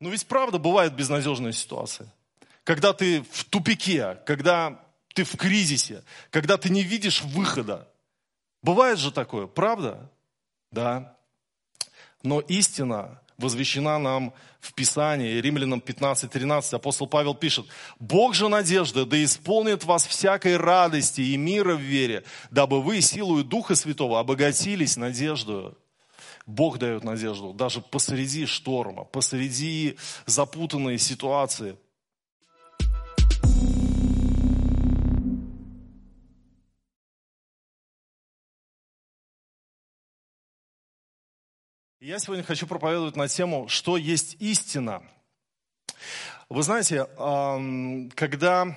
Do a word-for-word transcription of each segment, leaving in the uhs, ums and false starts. Но ведь правда бывают безнадежные ситуации. Когда ты в тупике, когда ты в кризисе, когда ты не видишь выхода. Бывает же такое, правда? Да. Но истина возвещена нам в Писании, Римлянам пятнадцать тринадцать, апостол Павел пишет: «Бог же надежды да исполнит вас всякой радости и мира в вере, дабы вы силою Духа Святого обогатились надеждою». Бог дает надежду даже посреди шторма, посреди запутанной ситуации. Я сегодня хочу проповедовать на тему, что есть истина. Вы знаете, когда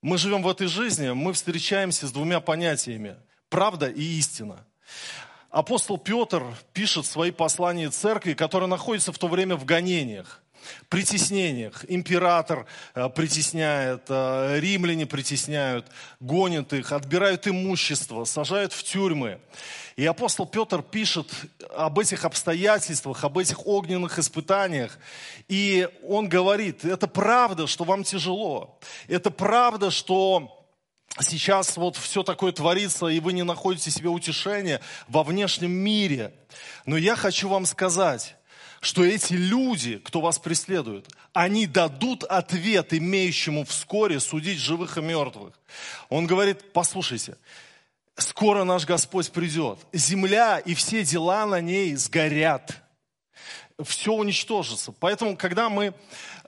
мы живем в этой жизни, мы встречаемся с двумя понятиями – правда и истина. Апостол Петр пишет свои послания церкви, которая находится в то время в гонениях, притеснениях. Император притесняет, римляне притесняют, гонят их, отбирают имущество, сажают в тюрьмы. И апостол Петр пишет об этих обстоятельствах, об этих огненных испытаниях. И он говорит: это правда, что вам тяжело, это правда, что... Сейчас вот все такое творится, и вы не находите себе утешения во внешнем мире. Но я хочу вам сказать, что эти люди, кто вас преследует, они дадут ответ имеющему вскоре судить живых и мертвых. Он говорит: послушайте, скоро наш Господь придет, земля и все дела на ней сгорят, все уничтожится. Поэтому, когда мы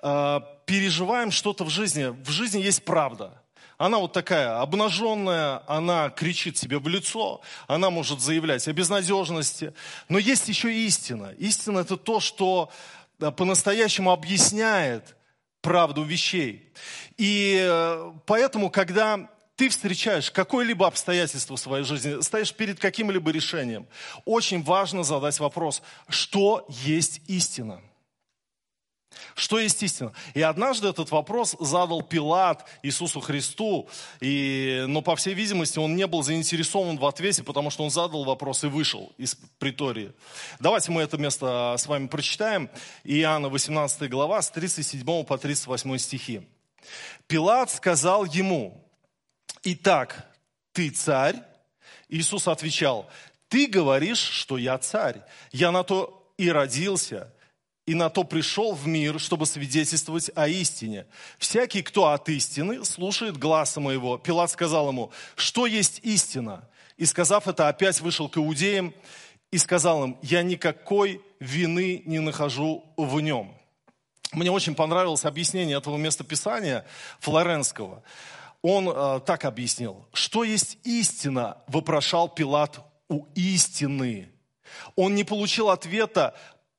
э, переживаем что-то в жизни, в жизни есть правда. Она вот такая обнаженная, она кричит себе в лицо, она может заявлять о безнадежности. Но есть еще истина. Истина – это то, что по-настоящему объясняет правду вещей. И поэтому, когда ты встречаешь какое-либо обстоятельство в своей жизни, стоишь перед каким-либо решением, очень важно задать вопрос: что есть истина? Что есть истина? И однажды этот вопрос задал Пилат Иисусу Христу, и, но, по всей видимости, он не был заинтересован в ответе, потому что он задал вопрос и вышел из притории. Давайте мы это место с вами прочитаем. Иоанна восемнадцатая глава, с тридцать седьмого по тридцать восьмой стихи. «Пилат сказал ему: „Итак, ты царь?“ Иисус отвечал: „Ты говоришь, что я царь. Я на то и родился, и на то пришел в мир, чтобы свидетельствовать о истине. Всякий, кто от истины, слушает гласа моего“». Пилат сказал ему: «Что есть истина?» И, сказав это, опять вышел к иудеям и сказал им: «Я никакой вины не нахожу в нем». Мне очень понравилось объяснение этого местописания флоренского. Он э, так объяснил: «Что есть истина?» вопрошал Пилат у истины. Он не получил ответа,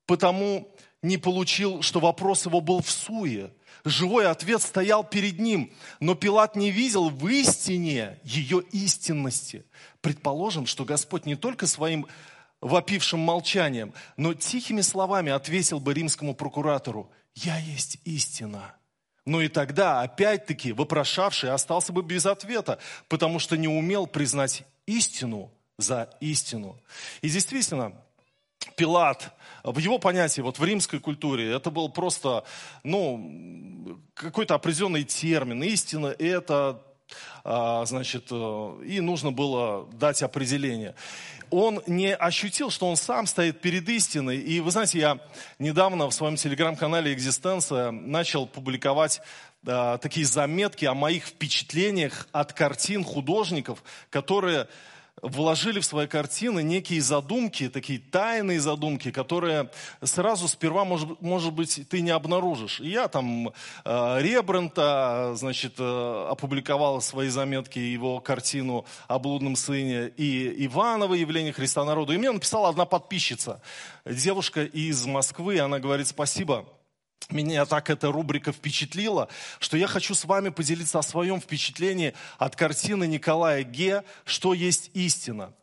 потому не получил, что вопрос его был всуе. Живой ответ стоял перед ним, но Пилат не видел в истине ее истинности. Предположим, что Господь не только своим вопившим молчанием, но тихими словами ответил бы римскому прокуратору: «Я есть истина». Но и тогда, опять-таки, вопрошавший остался бы без ответа, потому что не умел признать истину за истину. И действительно, Пилат, в его понятии, вот в римской культуре, это был просто, ну, какой-то определенный термин. Истина – это, значит, и нужно было дать определение. Он не ощутил, что он сам стоит перед истиной. И вы знаете, я недавно в своем телеграм-канале «Экзистенция» начал публиковать а, такие заметки о моих впечатлениях от картин художников, которые... вложили в свои картины некие задумки, такие тайные задумки, которые сразу сперва, может, может быть, ты не обнаружишь. И я там э, Рембрандта, значит, э, опубликовал свои заметки, его картину о блудном сыне, и Иванова «Явление Христа народу». И мне написала одна подписчица, девушка из Москвы, она говорит: «Спасибо, меня так эта рубрика впечатлила, что я хочу с вами поделиться о своем впечатлении от картины Николая Ге „Что есть истина“».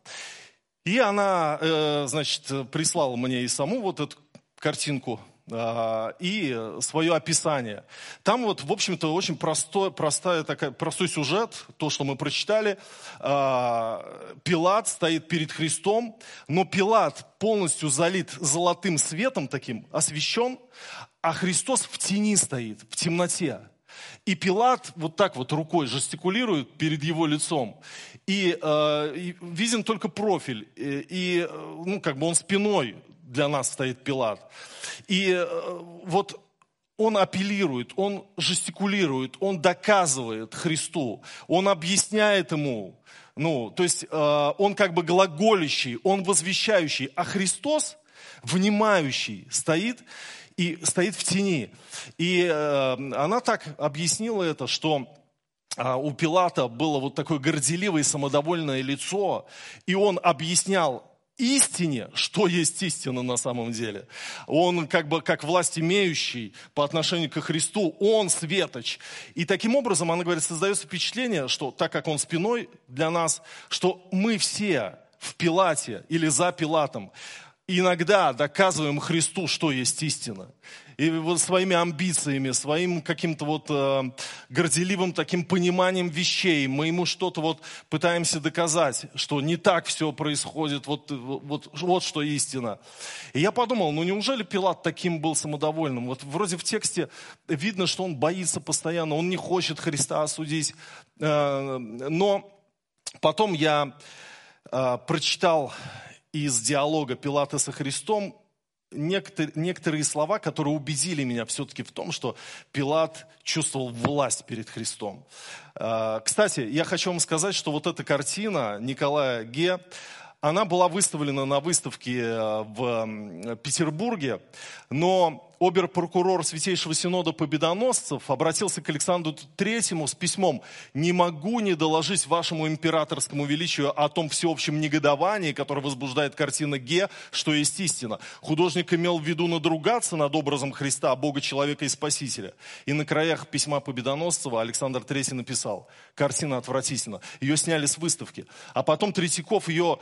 И она, значит, прислала мне и саму вот эту картинку и свое описание. Там вот, в общем-то, очень простой, простая такая, простой сюжет, то, что мы прочитали. Пилат стоит перед Христом, но Пилат полностью залит золотым светом таким, освещен, а Христос в тени стоит, в темноте. И Пилат вот так вот рукой жестикулирует перед его лицом. И, э, и виден только профиль. И, и ну, как бы он спиной для нас стоит, Пилат. И э, вот он апеллирует, он жестикулирует, он доказывает Христу, он объясняет ему. Ну, то есть э, он как бы глаголющий, он возвещающий. А Христос, внимающий, стоит и стоит в тени. И э, она так объяснила это, что э, у Пилата было вот такое горделивое самодовольное лицо, и он объяснял истине, что есть истина на самом деле. Он как бы как власть имеющий по отношению ко Христу, он светоч. И таким образом, она говорит, создается впечатление, что так как он спиной для нас, что мы все в Пилате или за Пилатом, иногда доказываем Христу, что есть истина. И вот своими амбициями, своим каким-то вот э, горделивым таким пониманием вещей мы ему что-то вот пытаемся доказать, что не так все происходит, вот, вот, вот что истина. И я подумал, ну неужели Пилат таким был самодовольным? Вот вроде в тексте видно, что он боится постоянно, он не хочет Христа осудить. Э, но потом я э, прочитал... из диалога Пилата со Христом некоторые, некоторые слова, которые убедили меня все-таки в том, что Пилат чувствовал власть перед Христом. Кстати, я хочу вам сказать, что вот эта картина Николая Ге, она была выставлена на выставке в Петербурге, но обер-прокурор Святейшего Синода Победоносцев обратился к Александру Третьему с письмом: «Не могу не доложить вашему императорскому величию о том всеобщем негодовании, которое возбуждает картина Ге, что есть истина. Художник имел в виду надругаться над образом Христа, Бога, человека и Спасителя». И на краях письма Победоносцева Александр Третий написал: «Картина отвратительна». Ее сняли с выставки. А потом Третьяков ее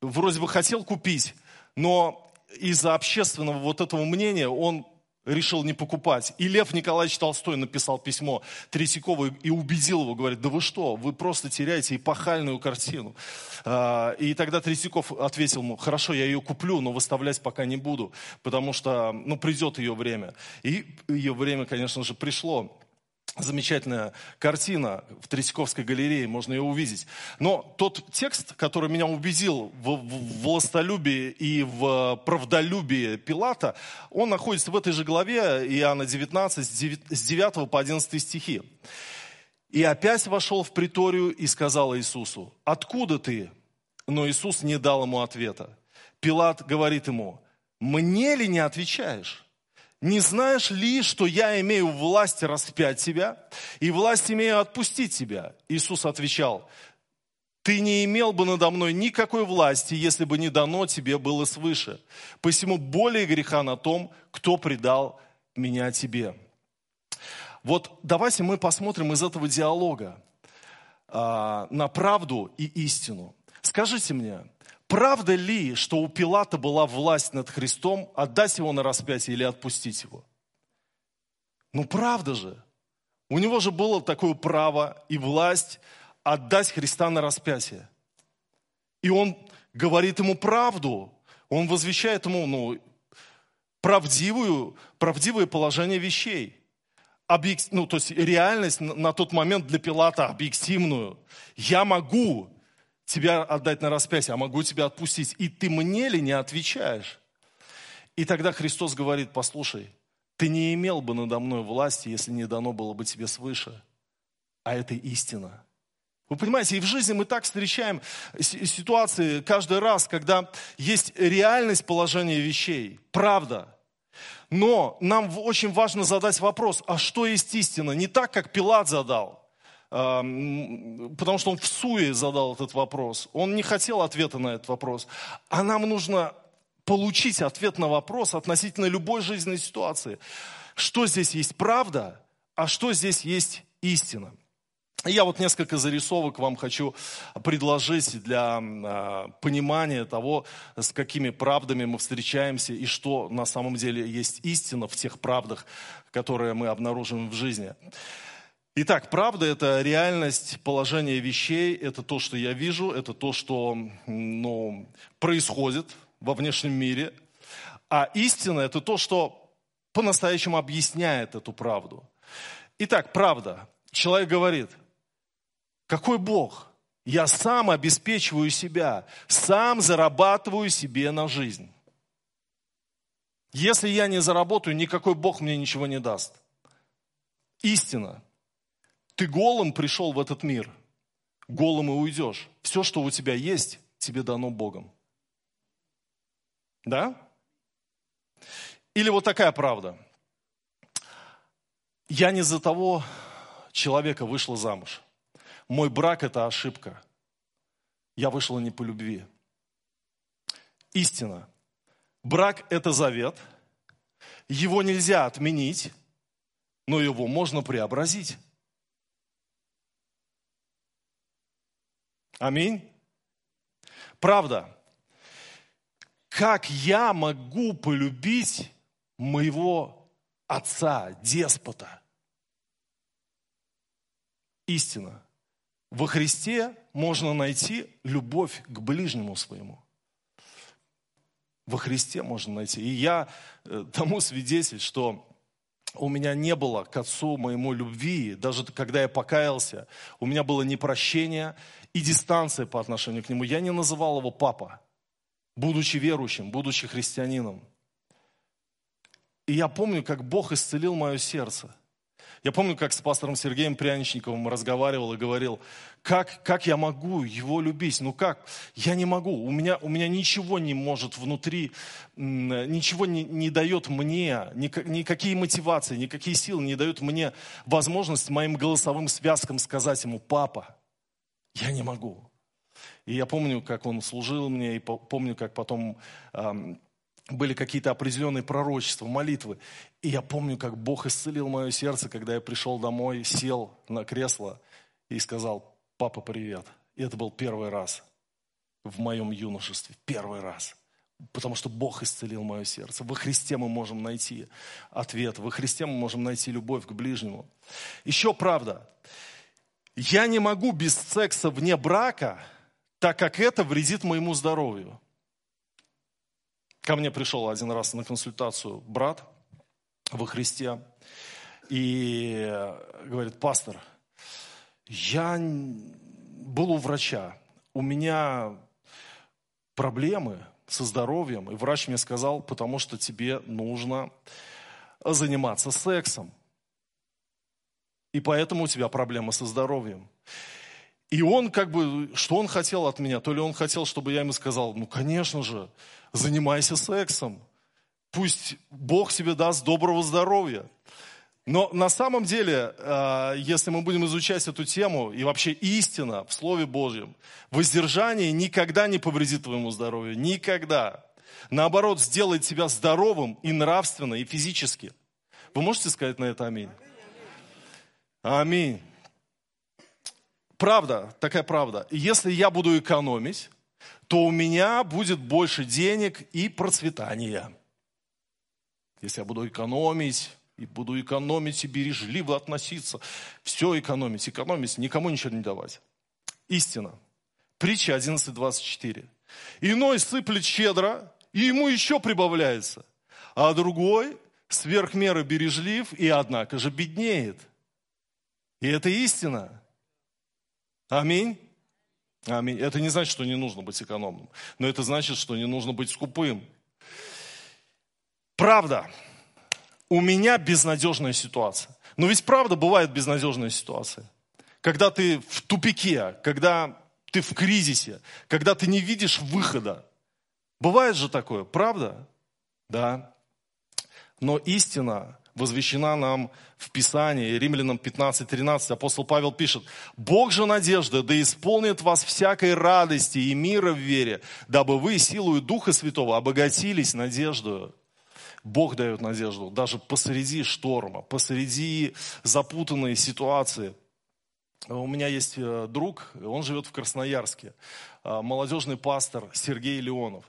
вроде бы хотел купить, но из-за общественного вот этого мнения он решил не покупать. И Лев Николаевич Толстой написал письмо Третьякову и убедил его, говорит: да вы что, вы просто теряете эпохальную картину. И тогда Третьяков ответил ему: хорошо, я ее куплю, но выставлять пока не буду, потому что ну, придет ее время. И ее время, конечно же, пришло. Замечательная картина в Третьяковской галерее, можно ее увидеть. Но тот текст, который меня убедил в, в властолюбии и в правдолюбии Пилата, он находится в этой же главе Иоанна девятнадцать, с девятого по одиннадцатый стихи. «И опять вошел в приторию и сказал Иисусу: откуда ты? Но Иисус не дал ему ответа. Пилат говорит ему: мне ли не отвечаешь? Не знаешь ли, что я имею власть распять тебя, и власть имею отпустить тебя? Иисус отвечал: ты не имел бы надо мной никакой власти, если бы не дано тебе было свыше. Посему более греха на том, кто предал меня тебе». Вот давайте мы посмотрим из этого диалога э, на правду и истину. Скажите мне, правда ли, что у Пилата была власть над Христом отдать его на распятие или отпустить его? Ну правда же. У него же было такое право и власть отдать Христа на распятие. И он говорит ему правду. Он возвещает ему ну, правдивую, правдивое положение вещей. Объект, ну, то есть реальность на тот момент для Пилата объективную. Я могу тебя отдать на распятие, а могу тебя отпустить. И ты мне ли не отвечаешь? И тогда Христос говорит: послушай, ты не имел бы надо мной власти, если не дано было бы тебе свыше. А это истина. Вы понимаете, и в жизни мы так встречаем ситуации каждый раз, когда есть реальность положения вещей, правда. Но нам очень важно задать вопрос: а что есть истина? Не так, как Пилат задал. Потому что он в суе задал этот вопрос. Он не хотел ответа на этот вопрос. А нам нужно получить ответ на вопрос относительно любой жизненной ситуации. Что здесь есть правда, а что здесь есть истина? Я вот несколько зарисовок вам хочу предложить для э, понимания того, с какими правдами мы встречаемся и что на самом деле есть истина в тех правдах, которые мы обнаружим в жизни. Итак, правда – это реальность, положение вещей, это то, что я вижу, это то, что ну, происходит во внешнем мире. А истина – это то, что по-настоящему объясняет эту правду. Итак, правда. Человек говорит: какой Бог? Я сам обеспечиваю себя, сам зарабатываю себе на жизнь. Если я не заработаю, никакой Бог мне ничего не даст. Истина. Ты голым пришел в этот мир, голым и уйдешь. Все, что у тебя есть, тебе дано Богом. Да? Или вот такая правда. Я не из-за того человека вышла замуж. Мой брак – это ошибка. Я вышла не по любви. Истина. Брак – это завет. Его нельзя отменить, но его можно преобразить. Аминь. Правда. Как я могу полюбить моего отца, деспота? Истина. Во Христе можно найти любовь к ближнему своему. Во Христе можно найти. И я тому свидетель, что у меня не было к отцу моему любви, даже когда я покаялся. У меня было непрощение и дистанция по отношению к нему. Я не называл его папа, будучи верующим, будучи христианином. И я помню, как Бог исцелил мое сердце. Я помню, как с пастором Сергеем Пряничниковым разговаривал и говорил: как, как я могу его любить? Ну как? Я не могу. У меня, у меня ничего не может внутри, ничего не, не дает мне, никакие мотивации, никакие силы не дают мне возможность моим голосовым связкам сказать ему: папа, я не могу. И я помню, как он служил мне, и помню, как потом эм, были какие-то определенные пророчества, молитвы. И я помню, как Бог исцелил мое сердце, когда я пришел домой, сел на кресло и сказал: папа, привет. И это был первый раз в моем юношестве, первый раз. Потому что Бог исцелил мое сердце. Во Христе мы можем найти ответ, во Христе мы можем найти любовь к ближнему. Еще правда. Я не могу без секса вне брака, так как это вредит моему здоровью. Ко мне пришел один раз на консультацию брат во Христе и говорит: пастор, я был у врача, у меня проблемы со здоровьем, и врач мне сказал: потому что тебе нужно заниматься сексом, и поэтому у тебя проблемы со здоровьем. И он как бы, что он хотел от меня? То ли он хотел, чтобы я ему сказал: ну, конечно же, занимайся сексом. Пусть Бог тебе даст доброго здоровья. Но на самом деле, если мы будем изучать эту тему, и вообще истина в Слове Божьем, воздержание никогда не повредит твоему здоровью. Никогда. Наоборот, сделает тебя здоровым и нравственно, и физически. Вы можете сказать на это аминь? Аминь. Правда, такая правда. Если я буду экономить, то у меня будет больше денег и процветания. Если я буду экономить, и буду экономить, и бережливо относиться, все экономить, экономить, никому ничего не давать. Истина. Притча одиннадцать двадцать четыре. Иной сыплет щедро, и ему еще прибавляется, а другой сверх меры бережлив, и однако же беднеет. И это истина. Аминь. Аминь. Это не значит, что не нужно быть экономным, но это значит, что не нужно быть скупым. Правда. У меня безнадежная ситуация. Но ведь правда бывает безнадежная ситуация. Когда ты в тупике, когда ты в кризисе, когда ты не видишь выхода. Бывает же такое, правда? Да. Но истина возвещена нам в Писании, Римлянам пятнадцать тринадцать, апостол Павел пишет: «Бог же надежда, да исполнит вас всякой радости и мира в вере, дабы вы силою Духа Святого обогатились надеждою». Бог дает надежду даже посреди шторма, посреди запутанной ситуации. У меня есть друг, он живет в Красноярске, молодежный пастор Сергей Леонов.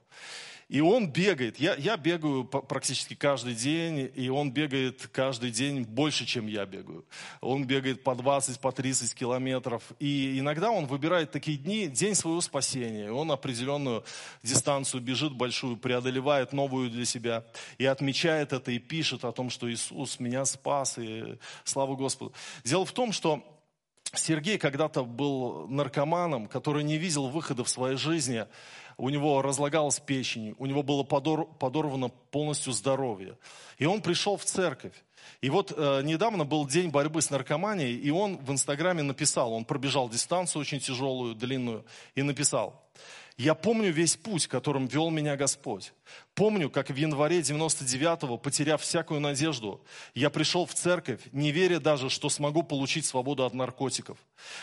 И он бегает, я, я бегаю практически каждый день, и он бегает каждый день больше, чем я бегаю. Он бегает по двадцать, по тридцать километров, и иногда он выбирает такие дни, день своего спасения. Он определенную дистанцию бежит большую, преодолевает новую для себя, и отмечает это, и пишет о том, что Иисус меня спас, и слава Господу. Дело в том, что Сергей когда-то был наркоманом, который не видел выхода в своей жизни. У него разлагалась печень, у него было подор- подорвано полностью здоровье. И он пришел в церковь. И вот э, недавно был день борьбы с наркоманией, и он в Инстаграме написал, он пробежал дистанцию очень тяжелую, длинную, и написал: «Я помню весь путь, которым вел меня Господь. Помню, как в январе девяносто девятого, потеряв всякую надежду, я пришел в церковь, не веря даже, что смогу получить свободу от наркотиков.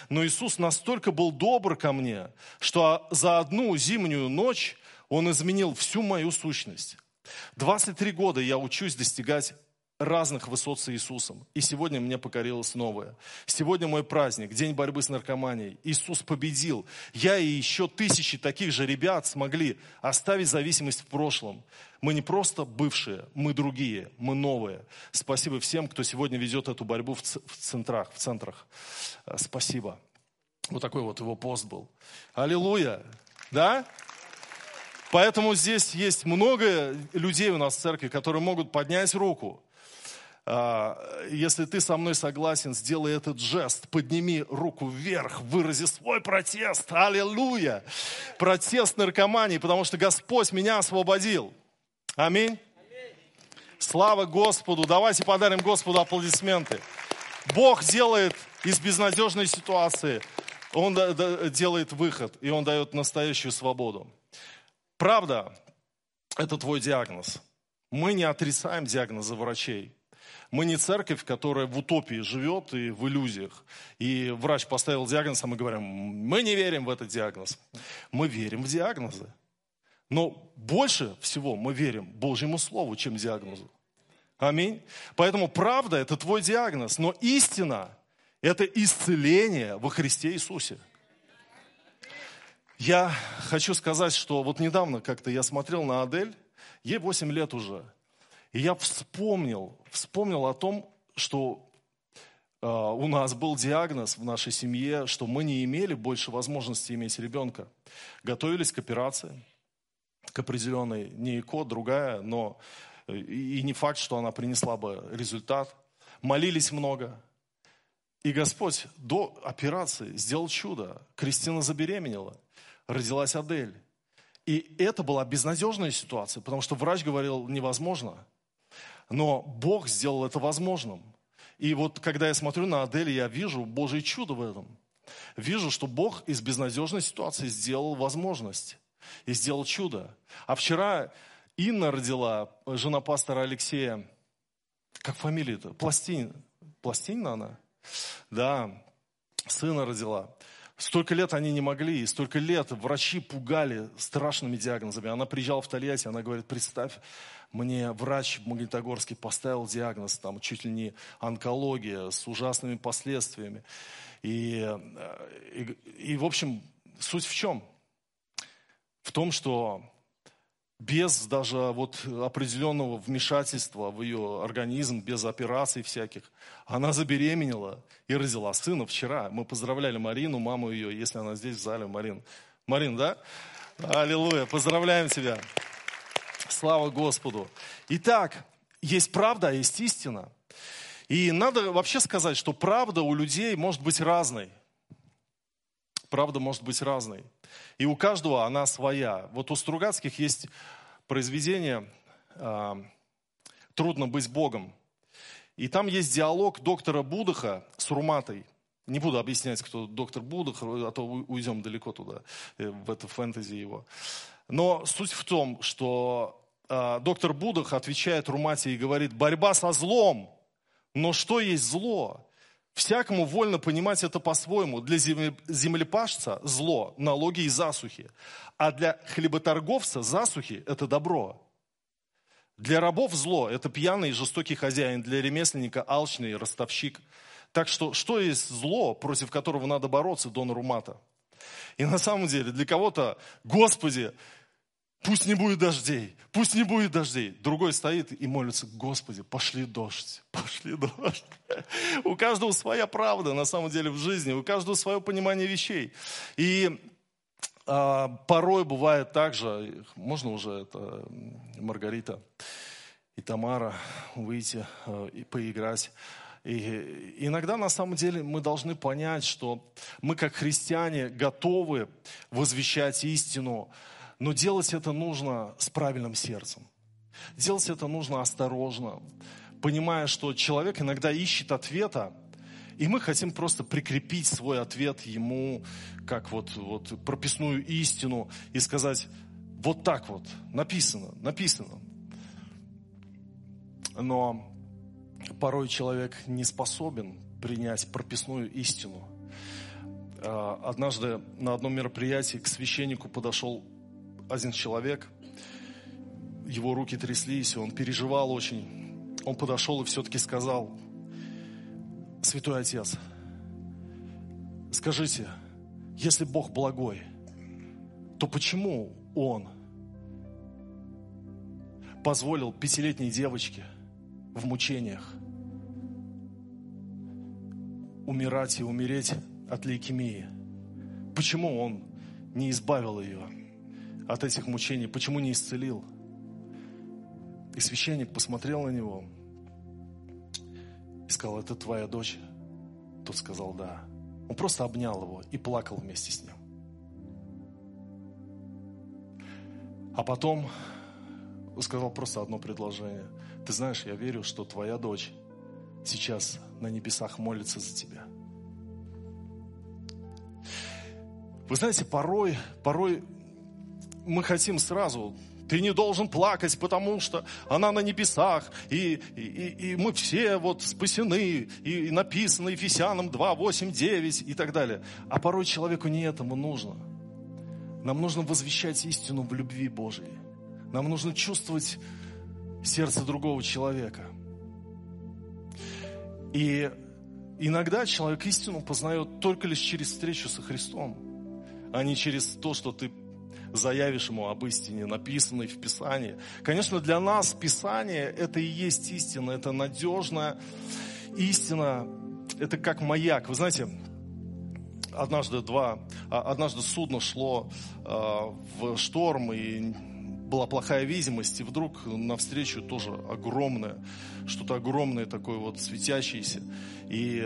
Но Иисус настолько был добр ко мне, что за одну зимнюю ночь Он изменил всю мою сущность. двадцать три года я учусь достигать разных высот с Иисусом. И сегодня мне покорилось новое. Сегодня мой праздник, день борьбы с наркоманией. Иисус победил. Я и еще тысячи таких же ребят смогли оставить зависимость в прошлом. Мы не просто бывшие, мы другие, мы новые. Спасибо всем, кто сегодня ведет эту борьбу в центрах. В центрах. Спасибо». Вот такой вот его пост был. Аллилуйя! Да? Поэтому здесь есть много людей у нас в церкви, которые могут поднять руку. Если ты со мной согласен, сделай этот жест, подними руку вверх, вырази свой протест, аллилуйя, протест наркомании, потому что Господь меня освободил, аминь, аминь. Слава Господу, давайте подарим Господу аплодисменты. Бог делает из безнадежной ситуации, Он делает выход, и Он дает настоящую свободу. Правда, это твой диагноз, мы не отрицаем диагнозы врачей. Мы не церковь, которая в утопии живет и в иллюзиях. И врач поставил диагноз, а мы говорим: мы не верим в этот диагноз. Мы верим в диагнозы. Но больше всего мы верим Божьему Слову, чем диагнозу. Аминь. Поэтому правда – это твой диагноз. Но истина – это исцеление во Христе Иисусе. Я хочу сказать, что вот недавно как-то я смотрел на Адель. Ей восемь лет уже. И я вспомнил, вспомнил о том, что э, у нас был диагноз в нашей семье, что мы не имели больше возможности иметь ребенка. Готовились к операции, к определенной, не ЭКО, другая, но и, и не факт, что она принесла бы результат. Молились много. И Господь до операции сделал чудо. Кристина забеременела, родилась Адель. И это была безнадежная ситуация, потому что врач говорил: невозможно. Но Бог сделал это возможным. И вот когда я смотрю на Адель, я вижу Божие чудо в этом. Вижу, что Бог из безнадежной ситуации сделал возможность и сделал чудо. А вчера Инна родила, жена пастора Алексея, как фамилия-то? Пластинин. Пластинина она? Да, сына родила. Столько лет они не могли, и столько лет врачи пугали страшными диагнозами. Она приезжала в Тольятти, она говорит: представь, мне врач в Магнитогорске поставил диагноз, там чуть ли не онкология с ужасными последствиями. И, и, и в общем, суть в чем? В том, что без даже вот определенного вмешательства в ее организм, без операций всяких, она забеременела и родила сына вчера. Мы поздравляли Марину, маму ее, если она здесь в зале. Марин, Марин, да? Аллилуйя, поздравляем тебя. Слава Господу. Итак, есть правда, а есть истина. И надо вообще сказать, что правда у людей может быть разной. Правда может быть разной. И у каждого она своя. Вот у Стругацких есть произведение «Трудно быть Богом». И там есть диалог доктора Будыха с Руматой. Не буду объяснять, кто доктор Будых, а то уйдем далеко туда, в это фэнтези его. Но суть в том, что доктор Будых отвечает Румате и говорит: борьба со злом. Но что есть зло? Всякому вольно понимать это по-своему. Для землепашца зло, налоги и засухи. А для хлеботорговца засухи – это добро. Для рабов зло – это пьяный и жестокий хозяин, для ремесленника – алчный ростовщик. Так что, что есть зло, против которого надо бороться, Дон Румата? И на самом деле для кого-то, Господи, пусть не будет дождей, пусть не будет дождей. Другой стоит и молится, Господи, пошли дождь, пошли дождь. У каждого своя правда на самом деле в жизни, у каждого свое понимание вещей. И а, порой бывает так же, можно уже это, Маргарита и Тамара выйти а, и поиграть. И иногда, на самом деле, мы должны понять, что мы, как христиане, готовы возвещать истину, но делать это нужно с правильным сердцем. Делать это нужно осторожно, понимая, что человек иногда ищет ответа, и мы хотим просто прикрепить свой ответ ему, как вот, вот прописную истину, и сказать, вот так вот, написано, написано. Но... порой человек не способен принять прописную истину. Однажды на одном мероприятии к священнику подошел один человек. Его руки тряслись, он переживал очень. Он подошел и все-таки сказал: «Святой Отец, скажите, если Бог благой, то почему Он позволил пятилетней девочке в мучениях умирать и умереть от лейкемии? Почему Он не избавил ее от этих мучений? Почему не исцелил?» И священник посмотрел на него и сказал: «Это твоя дочь?» Тот сказал: «Да». Он просто обнял его и плакал вместе с ним. А потом сказал просто одно предложение: «Ты знаешь, я верю, что твоя дочь сейчас на небесах молится за тебя». Вы знаете, порой, порой мы хотим сразу: ты не должен плакать, потому что она на небесах, и, и, и мы все вот спасены, и написано Ефесянам два, восемь, девять и так далее. А порой человеку не этому нужно. Нам нужно возвещать истину в любви Божией. Нам нужно чувствовать сердце другого человека. И иногда человек истину познает только лишь через встречу со Христом, а не через то, что ты заявишь ему об истине, написанной в Писании. Конечно, для нас Писание – это и есть истина, это надежная истина, это как маяк. Вы знаете, однажды, два, однажды судно шло в шторм, и была плохая видимость, и вдруг навстречу тоже огромное, что-то огромное такое вот светящееся. И,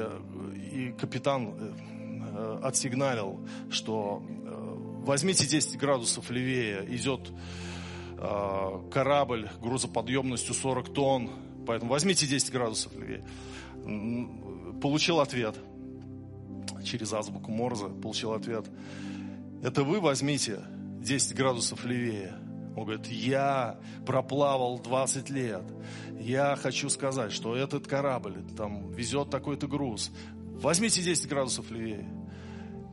и капитан отсигналил, что возьмите десять градусов левее, идет корабль грузоподъемностью сорок тонн, поэтому возьмите десять градусов левее. Получил ответ через азбуку Морзе, получил ответ: это вы возьмите десять градусов левее. Он говорит: я проплавал двадцать лет, я хочу сказать, что этот корабль там везет такой-то груз. Возьмите десять градусов левее.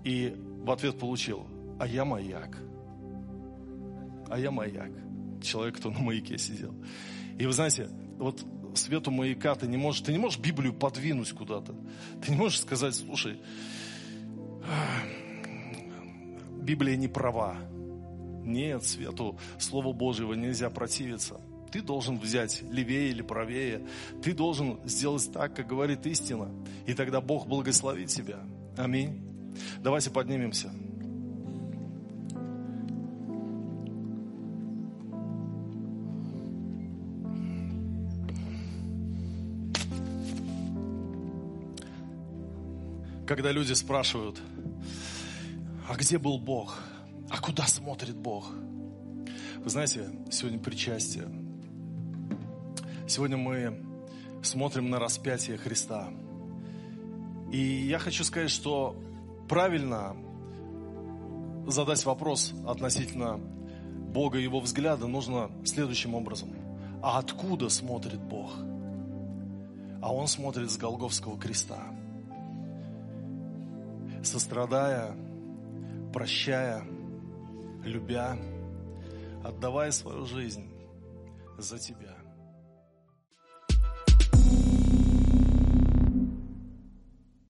И в ответ получил: а я маяк. А я маяк. Человек, кто на маяке сидел. И вы знаете, вот свету маяка ты не можешь, ты не можешь Библию подвинуть куда-то. Ты не можешь сказать: слушай, Библия не права. Нет, свету Слова Божьего нельзя противиться. Ты должен взять левее или правее. Ты должен сделать так, как говорит истина. И тогда Бог благословит тебя. Аминь. Давайте поднимемся. Когда люди спрашивают: а где был Бог? А куда смотрит Бог? Вы знаете, сегодня причастие. Сегодня мы смотрим на распятие Христа. И я хочу сказать, что правильно задать вопрос относительно Бога и Его взгляда нужно следующим образом. А откуда смотрит Бог? А Он смотрит с Голгофского креста. Сострадая, прощая, любя, отдавая свою жизнь за тебя.